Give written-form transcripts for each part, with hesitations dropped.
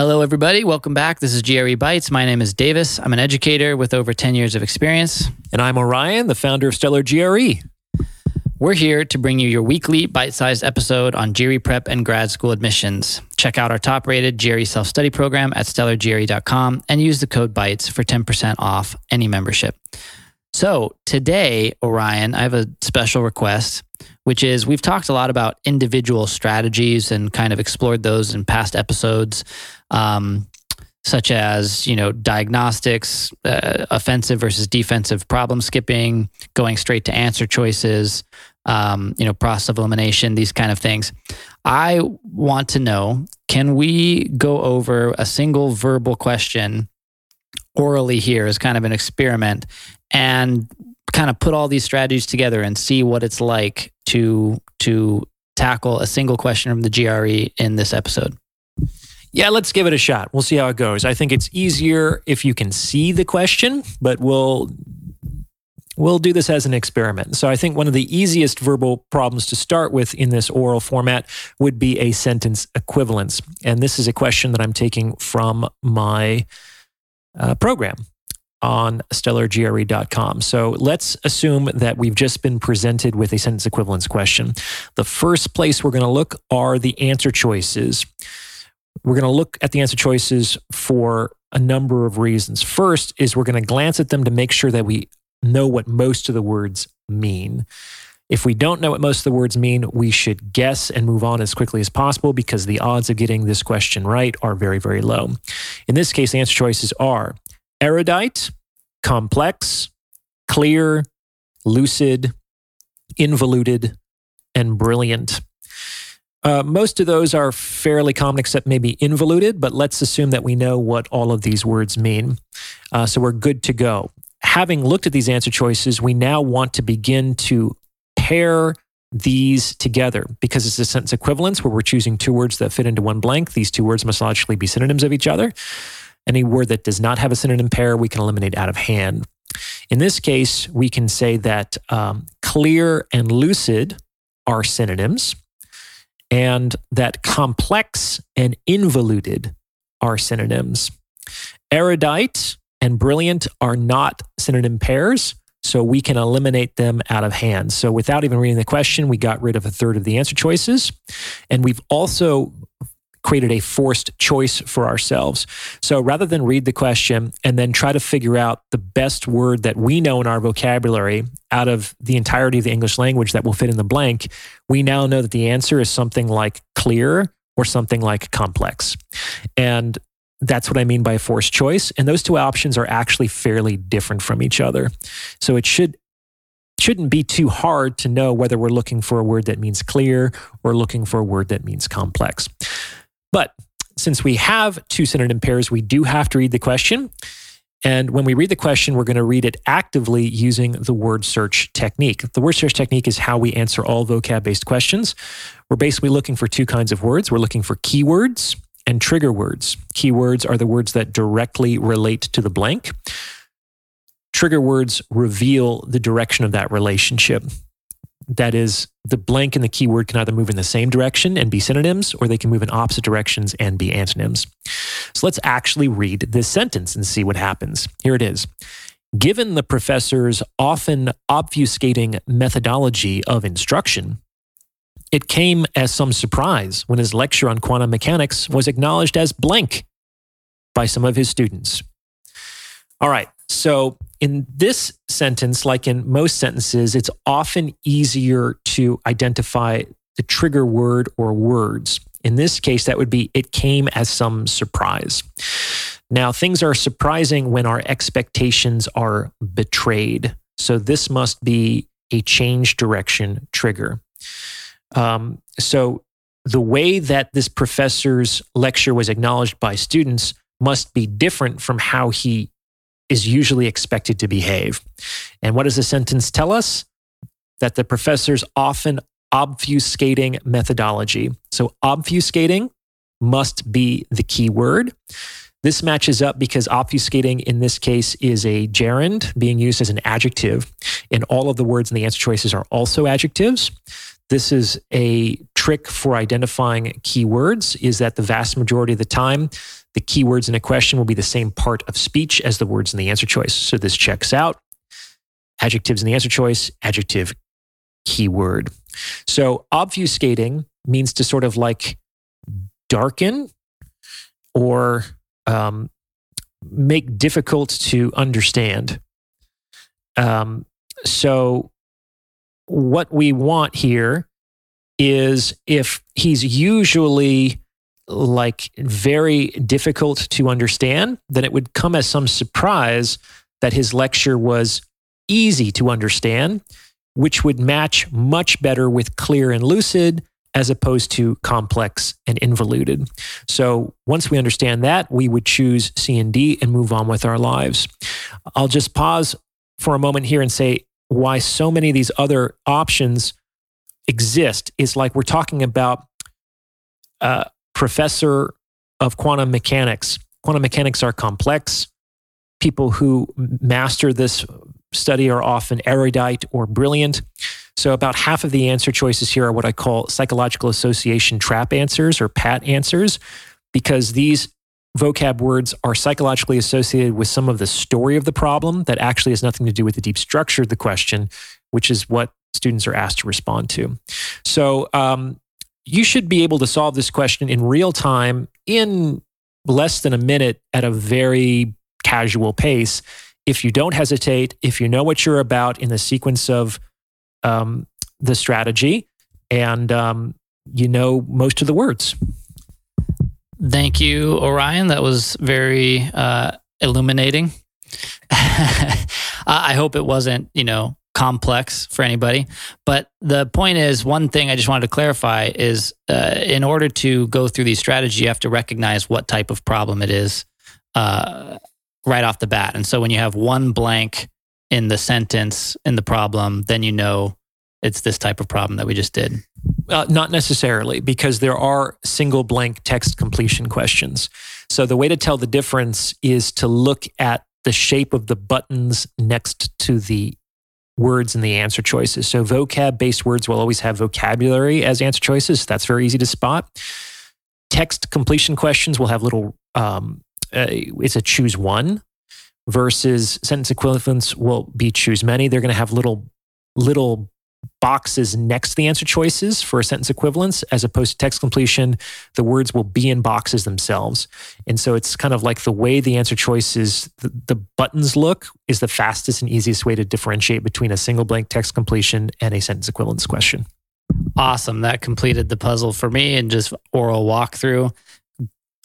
Hello, everybody. Welcome back. This is GRE Bites. My name is Davis. I'm an educator with over 10 years of experience. And I'm Orion, the founder of Stellar GRE. We're here to bring you your weekly bite-sized episode on GRE prep and grad school admissions. Check out our top-rated GRE self-study program at StellarGRE.com and use the code BITES for 10% off any membership. So today, Orion, I have a special request, which is we've talked a lot about individual strategies and kind of explored those in past episodes, such as, diagnostics, offensive versus defensive problem skipping, going straight to answer choices, process of elimination, these kind of things. I want to know, can we go over a single verbal question orally here as kind of an experiment and kind of put all these strategies together and see what it's like to tackle a single question from the GRE in this episode? Yeah, let's give it a shot. We'll see how it goes. I think it's easier if you can see the question, but we'll do this as an experiment. So I think one of the easiest verbal problems to start with in this oral format would be a sentence equivalence. And this is a question that I'm taking from my program on StellarGRE.com. So let's assume that we've just been presented with a sentence equivalence question. The first place we're going to look are the answer choices. We're going to look at the answer choices for a number of reasons. First is we're going to glance at them to make sure that we know what most of the words mean. If we don't know what most of the words mean, we should guess and move on as quickly as possible because the odds of getting this question right are very, very low. In this case, the answer choices are erudite, complex, clear, lucid, involuted, and brilliant. Most of those are fairly common except maybe involuted, but let's assume that we know what all of these words mean. So we're good to go. Having looked at these answer choices, we now want to begin to pair these together because it's a sentence equivalence where we're choosing two words that fit into one blank. These two words must logically be synonyms of each other. Any word that does not have a synonym pair, we can eliminate out of hand. In this case, we can say that clear and lucid are synonyms, and that complex and involuted are synonyms. Erudite and brilliant are not synonym pairs, so we can eliminate them out of hand. So without even reading the question, we got rid of a third of the answer choices, and we've also created a forced choice for ourselves. So rather than read the question and then try to figure out the best word that we know in our vocabulary out of the entirety of the English language that will fit in the blank, we now know that the answer is something like clear or something like complex. And that's what I mean by forced choice. And those two options are actually fairly different from each other. So it shouldn't be too hard to know whether we're looking for a word that means clear or looking for a word that means complex. But since we have two synonym pairs, we do have to read the question. And when we read the question, we're going to read it actively using the word search technique. The word search technique is how we answer all vocab-based questions. We're basically looking for two kinds of words. We're looking for keywords and trigger words. Keywords are the words that directly relate to the blank. Trigger words reveal the direction of that relationship. That is, the blank and the keyword can either move in the same direction and be synonyms, or they can move in opposite directions and be antonyms. So let's actually read this sentence and see what happens. Here it is. Given the professor's often obfuscating methodology of instruction, it came as some surprise when his lecture on quantum mechanics was acknowledged as blank by some of his students. All right, so in this sentence, like in most sentences, it's often easier to identify the trigger word or words. In this case, that would be, it came as some surprise. Now, things are surprising when our expectations are betrayed. So this must be a change direction trigger. So the way that this professor's lecture was acknowledged by students must be different from how he is usually expected to behave. And what does the sentence tell us? That the professor's often obfuscating methodology. So obfuscating must be the key word. This matches up because obfuscating in this case is a gerund being used as an adjective, and all of the words in the answer choices are also adjectives. This is a trick for identifying keywords is that the vast majority of the time, the keywords in a question will be the same part of speech as the words in the answer choice. So this checks out. Adjectives in the answer choice, adjective, keyword. So obfuscating means to sort of like darken or make difficult to understand. So what we want here is if he's usually like very difficult to understand, then it would come as some surprise that his lecture was easy to understand, which would match much better with clear and lucid as opposed to complex and involuted. So once we understand that, we would choose C and D and move on with our lives. I'll just pause for a moment here and say why so many of these other options exist. It's like we're talking about a professor of quantum mechanics. Quantum mechanics are complex. People who master this study are often erudite or brilliant. So about half of the answer choices here are what I call psychological association trap answers or pat answers, because these vocab words are psychologically associated with some of the story of the problem that actually has nothing to do with the deep structure of the question, which is what students are asked to respond to. So you should be able to solve this question in real time in less than a minute at a very casual pace. If you don't hesitate, if you know what you're about in the sequence of the strategy, and you know most of the words. Thank you, Orion. That was very illuminating. I hope it wasn't, complex for anybody. But the point is, one thing I just wanted to clarify is in order to go through these strategies, you have to recognize what type of problem it is right off the bat. And so when you have one blank in the sentence in the problem, then you know it's this type of problem that we just did. Not necessarily, because there are single blank text completion questions. So the way to tell the difference is to look at the shape of the buttons next to the words in the answer choices. So vocab-based words will always have vocabulary as answer choices. That's very easy to spot. Text completion questions will have little, it's a choose one, versus sentence equivalents will be choose many. They're going to have little boxes next to the answer choices for sentence equivalents, as opposed to text completion. The words will be in boxes themselves. And so it's kind of like the way the answer choices, the buttons look, is the fastest and easiest way to differentiate between a single blank text completion and a sentence equivalence question. Awesome. That completed the puzzle for me and just oral walkthrough.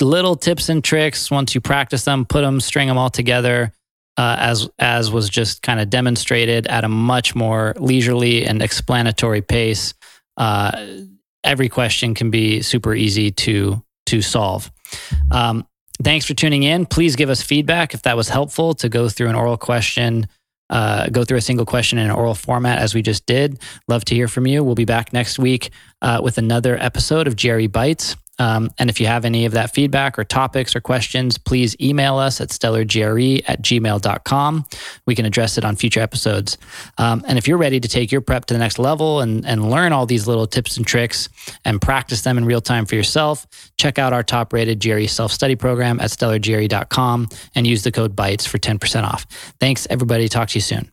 Little tips and tricks, once you practice them, put them, string them all together, as was just kind of demonstrated at a much more leisurely and explanatory pace. Every question can be super easy to solve. Thanks for tuning in. Please give us feedback if that was helpful to go through an oral question, go through a single question in an oral format as we just did. Love to hear from you. We'll be back next week with another episode of GRE Bites. And if you have any of that feedback or topics or questions, please email us at StellarGRE@gmail.com. We can address it on future episodes. And if you're ready to take your prep to the next level and learn all these little tips and tricks and practice them in real time for yourself, check out our top-rated GRE self-study program at StellarGRE.com and use the code BITES for 10% off. Thanks, everybody. Talk to you soon.